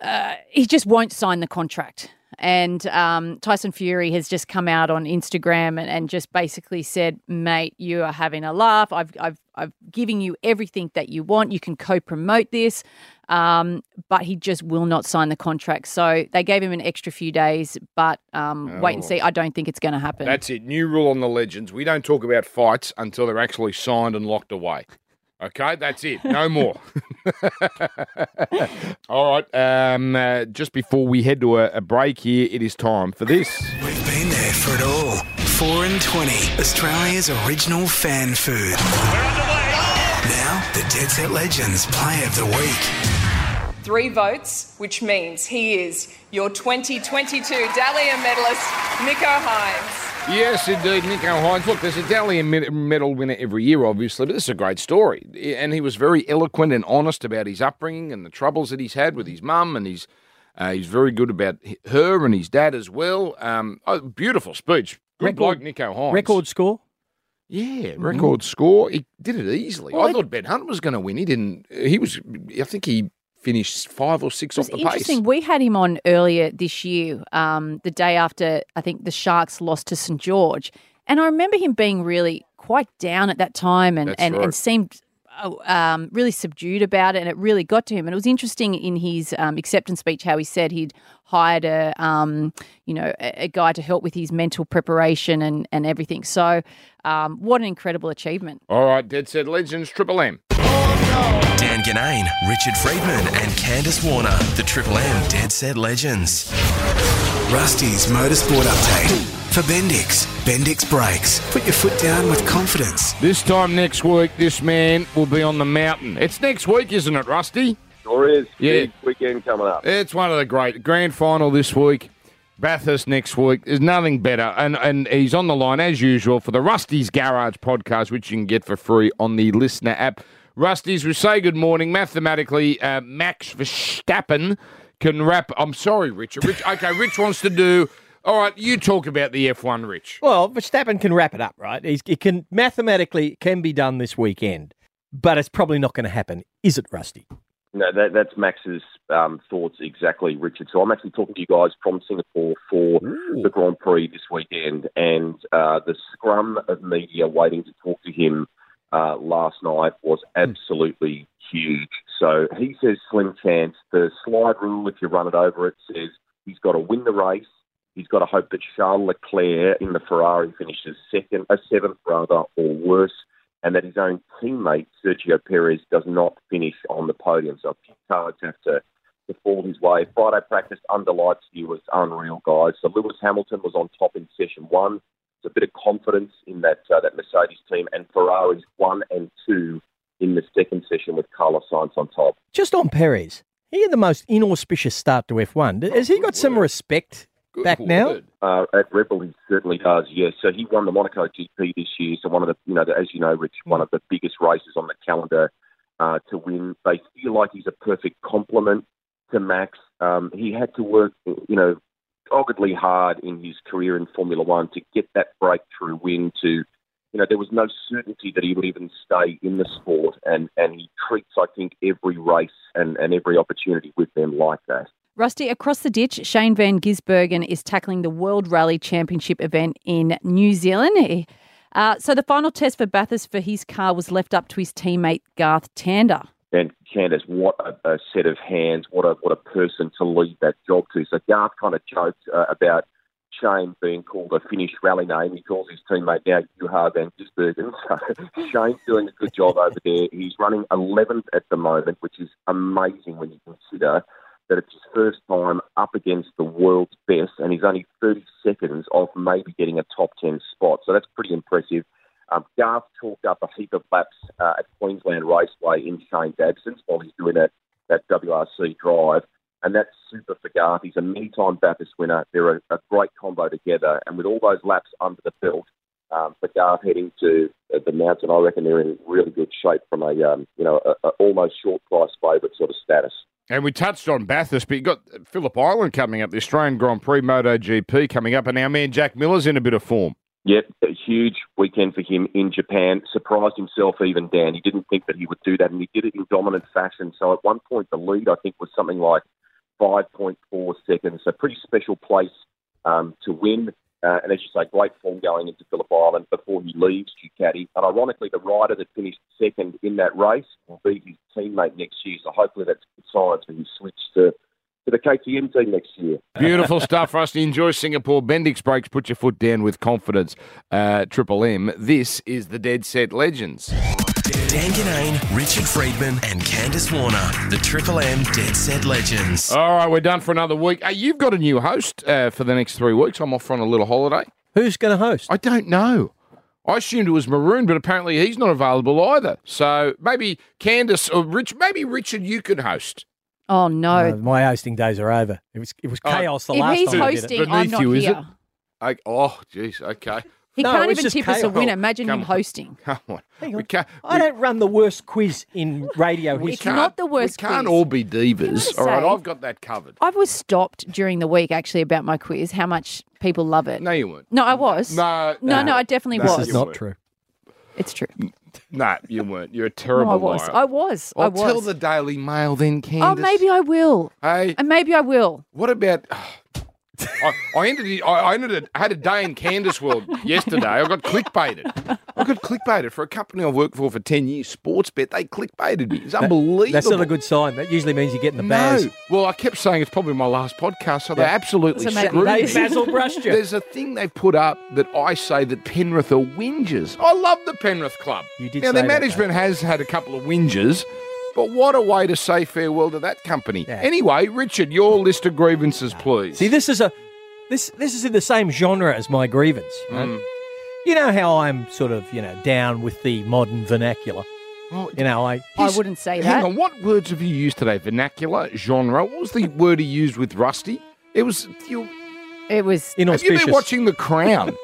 uh, he just won't sign the contract. And um, Tyson Fury has just come out on Instagram and, and just basically said, mate, you are having a laugh. I've I've I've given you everything that you want. You can co-promote this. Um, but he just will not sign the contract. So they gave him an extra few days, but um, oh. wait and see. I don't think it's going to happen. That's it. New rule on the legends. We don't talk about fights until they're actually signed and locked away. Okay, that's it. No more. All right. Um, uh, just before we head to a, a break here, it is time for this. We've been there for it all. four and twenty, Australia's original fan food. We're underway. Now, the Dead Set Legends Play of the Week. Three votes, which means he is your twenty twenty-two Dally M medalist, Nicho Hynes. Yes, indeed, Nicho Hynes. Look, there's a Dally M medal winner every year, obviously, but this is a great story. And he was very eloquent and honest about his upbringing and the troubles that he's had with his mum, and he's, uh, he's very good about her and his dad as well. Um, oh, beautiful speech. Good record, bloke, Nicho Hynes. Record score? Yeah, record mm-hmm. score. He did it easily. Well, I thought Ben Hunt was going to win. He didn't. He was, I think he... finished five or six off the pace. It's interesting. We had him on earlier this year, um, the day after, I think, the Sharks lost to St George. And I remember him being really quite down at that time and, and, right. and seemed um, really subdued about it, and it really got to him. And it was interesting in his um, acceptance speech how he said he'd hired a, um, you know, a, a guy to help with his mental preparation and, and everything. So um, what an incredible achievement. All right, Dead Set Legends, Triple M. Dan Ganane, Richard Friedman and Candice Warner, the Triple M Dead Set Legends. Rusty's Motorsport Update. For Bendix, Bendix Brakes. Put your foot down with confidence. This time next week, this man will be on the mountain. It's next week, isn't it, Rusty? Sure is. Yeah. Big weekend coming up. It's one of the great. Grand Final this week, Bathurst next week. There's nothing better. And, and he's on the line, as usual, for the Rusty's Garage podcast, which you can get for free on the Listener app. Rusties, we say good morning. Mathematically, uh, Max Verstappen can wrap. I'm sorry, Richard. Rich, okay, Rich wants to do. All right, you talk about the F one, Rich. Well, Verstappen can wrap it up, right? He's, he can mathematically can be done this weekend, but it's probably not going to happen, is it, Rusty? No, that, that's Max's um, thoughts exactly, Richard. So I'm actually talking to you guys from Singapore for Ooh. the Grand Prix this weekend, and uh, the scrum of media waiting to talk to him Uh, last night was absolutely huge. So he says slim chance. The slide rule, if you run it over it, says he's got to win the race. He's got to hope that Charles Leclerc in the Ferrari finishes second, a seventh rather, or worse, and that his own teammate, Sergio Perez, does not finish on the podium. So a few cards have to, to fall his way. Friday practice under lights here was unreal, guys. So Lewis Hamilton was on top in session one. It's a bit of confidence in that uh, that Mercedes team, and Ferraris one and two in the second session with Carlos Sainz on top. Just on Perez, he had the most inauspicious start to F one. Has he got some respect Good back word. now? Uh, at Red Bull, he certainly does, yes. Yeah. So he won the Monaco G P this year. So one of the, you know, the, as you know, Rich, one of the biggest races on the calendar uh, to win. They feel like he's a perfect complement to Max. Um, he had to work, you know, doggedly hard in his career in Formula One to get that breakthrough win to... You know, there was no certainty that he would even stay in the sport, and, and he treats, I think, every race and, and every opportunity with them like that. Rusty, across the ditch, Shane Van Gisbergen is tackling the World Rally Championship event in New Zealand. Uh, so the final test for Bathurst for his car was left up to his teammate Garth Tander. And Candice, what a, a set of hands, what a what a person to leave that job to. So Garth kind of joked uh, about Shane being called a Finnish rally name. He calls his teammate now Juha Van Gisbergen. So Shane's doing a good job over there. He's running eleventh at the moment, which is amazing when you consider that it's his first time up against the world's best, and he's only thirty seconds off maybe getting a top ten spot. So that's pretty impressive. Um, Garth chalked up a heap of laps uh, at Queensland Raceway in Shane's absence while he's doing that, that W R C drive. And that's super for Garth. He's a many-time Bathurst winner. They're a, a great combo together. And with all those laps under the belt, um, for Garth heading to uh, the mountain, I reckon they're in really good shape from a um, you know a, a almost short price favourite sort of status. And we touched on Bathurst, but you've got Phillip Island coming up, the Australian Grand Prix MotoGP coming up, and our man Jack Miller's in a bit of form. Yep, a huge weekend for him in Japan. Surprised himself even, Dan. He didn't think that he would do that, and he did it in dominant fashion. So at one point, the lead, I think, was something like five point four seconds, a pretty special place um, to win. Uh, and as you say, great form going into Phillip Island before he leaves Ducati. And ironically, the rider that finished second in that race will be his teammate next year. So hopefully that's good signs for his switch to, to the K T M team next year. Beautiful stuff, Rusty. Enjoy Singapore. Bendix brakes. Put your foot down with confidence. Uh, Triple M. This is the Dead Set Legends. Dan Ganane, Richard Friedman and Candice Warner, the Triple M Dead Set Legends. All right, we're done for another week. Hey, you've got a new host uh, for the next three weeks. I'm off on a little holiday. Who's going to host? I don't know. I assumed it was Maroon, but apparently he's not available either. So maybe Candice or Rich, maybe Richard, you could host. Oh, no. no my hosting days are over. It was it was chaos oh, the last time hosting, I did it. If he's hosting, I'm not you, here. I, oh, jeez, okay. He no, can't even tip chaos. us a winner. Imagine Come him on. hosting. Come on. Hang on. We can't, we, I don't run the worst quiz in radio history. It's not the worst quiz. We can't quiz. all be divas. All right, I've got that covered. I was stopped during the week, actually, about my quiz, how much people love it. No, you weren't. No, I was. No, no, no, no I definitely no, was. This is not true. It's true. No, you weren't. You're a terrible no, I was. liar. I was. I I'll was. Tell the Daily Mail then, Candice. Oh, maybe I will. Hey. And maybe I will. What about... I, I ended. I ended. It, I had a day in Candice World yesterday. I got clickbaited. I got clickbaited for a company I've worked for for ten years. Sportsbet. They clickbaited me. It's unbelievable. That, that's not a good sign. That usually means you get in the baz. No. Well, I kept saying it's probably my last podcast, so yeah. they absolutely screwed me. Basil brushed you. There's a thing they put up that I say that Penrith are whingers. I love the Penrith club. You did. Now say their management that, has had a couple of whingers. But what a way to say farewell to that company. Yeah. Anyway, Richard, your list of grievances, please. See, this is a this this is in the same genre as my grievance. Right? Mm. You know how I'm sort of, you know, down with the modern vernacular. Oh, you know, I I wouldn't say hang that. Hang on, what words have you used today? Vernacular, genre. What was the word he used with Rusty? It was you. It was inauspicious. Have you been watching The Crown?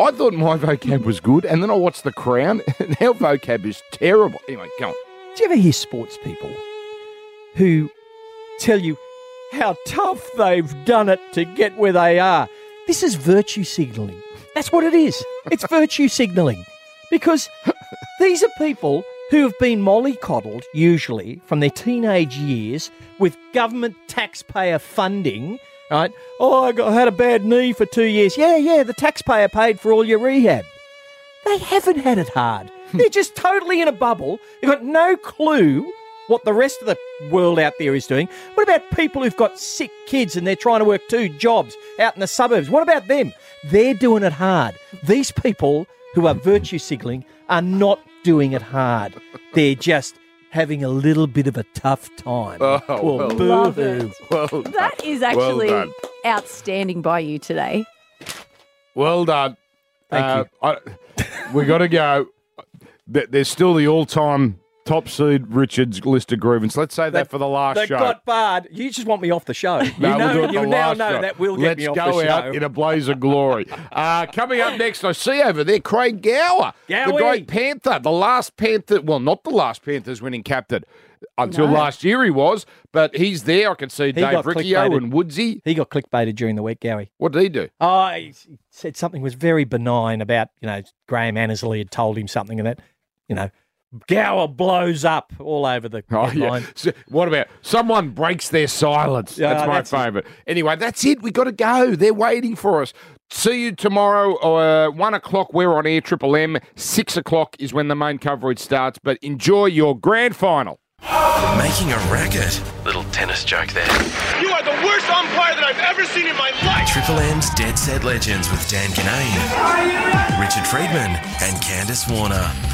I thought my vocab was good, and then I watched The Crown, and our vocab is terrible. Anyway, go on. Do you ever hear sports people who tell you how tough they've done it to get where they are? This is virtue signalling. That's what it is. It's virtue signalling. Because these are people who have been mollycoddled, usually, from their teenage years with government taxpayer funding, right? Oh, I, got, I had a bad knee for two years. Yeah, yeah, the taxpayer paid for all your rehab. They haven't had it hard. They're just totally in a bubble. They've got no clue what the rest of the world out there is doing. What about people who've got sick kids and they're trying to work two jobs out in the suburbs? What about them? They're doing it hard. These people who are virtue signalling are not doing it hard. They're just having a little bit of a tough time. Oh, well, well, love it. Well done. That is actually well outstanding by you today. Well done. Thank uh, you. I, we got to go. There's still the all-time top seed Richard's list of grievance. Let's say that, that for the last that show. That got barred. You just want me off the show. You no, know, we'll you now know show. That will get Let's me off the show. Let's go out in a blaze of glory. uh, coming up next, I see over there Craig Gower, Gowie. The great Panther, the last Panther. Well, not the last Panthers winning captain. Until no. last year he was, but he's there. I can see he Dave Riccio and Woodsy. He got clickbaited during the week, Gowie. What did he do? Oh, he said something was very benign about, you know, Graham Annesley had told him something and that, you know, Gower blows up all over the oh, headline. Yeah. So, what about someone breaks their silence? Uh, that's my that's favourite. It. Anyway, that's it. We got to go. They're waiting for us. See you tomorrow, uh, one o'clock. We're on air, Triple M. six o'clock is when the main coverage starts, but enjoy your grand final. Making a racket. Little tennis joke there. You are the worst umpire that I've ever seen in my life. Triple M's Dead Set Legends with Dan Ganane, Richard Friedman and Candice Warner.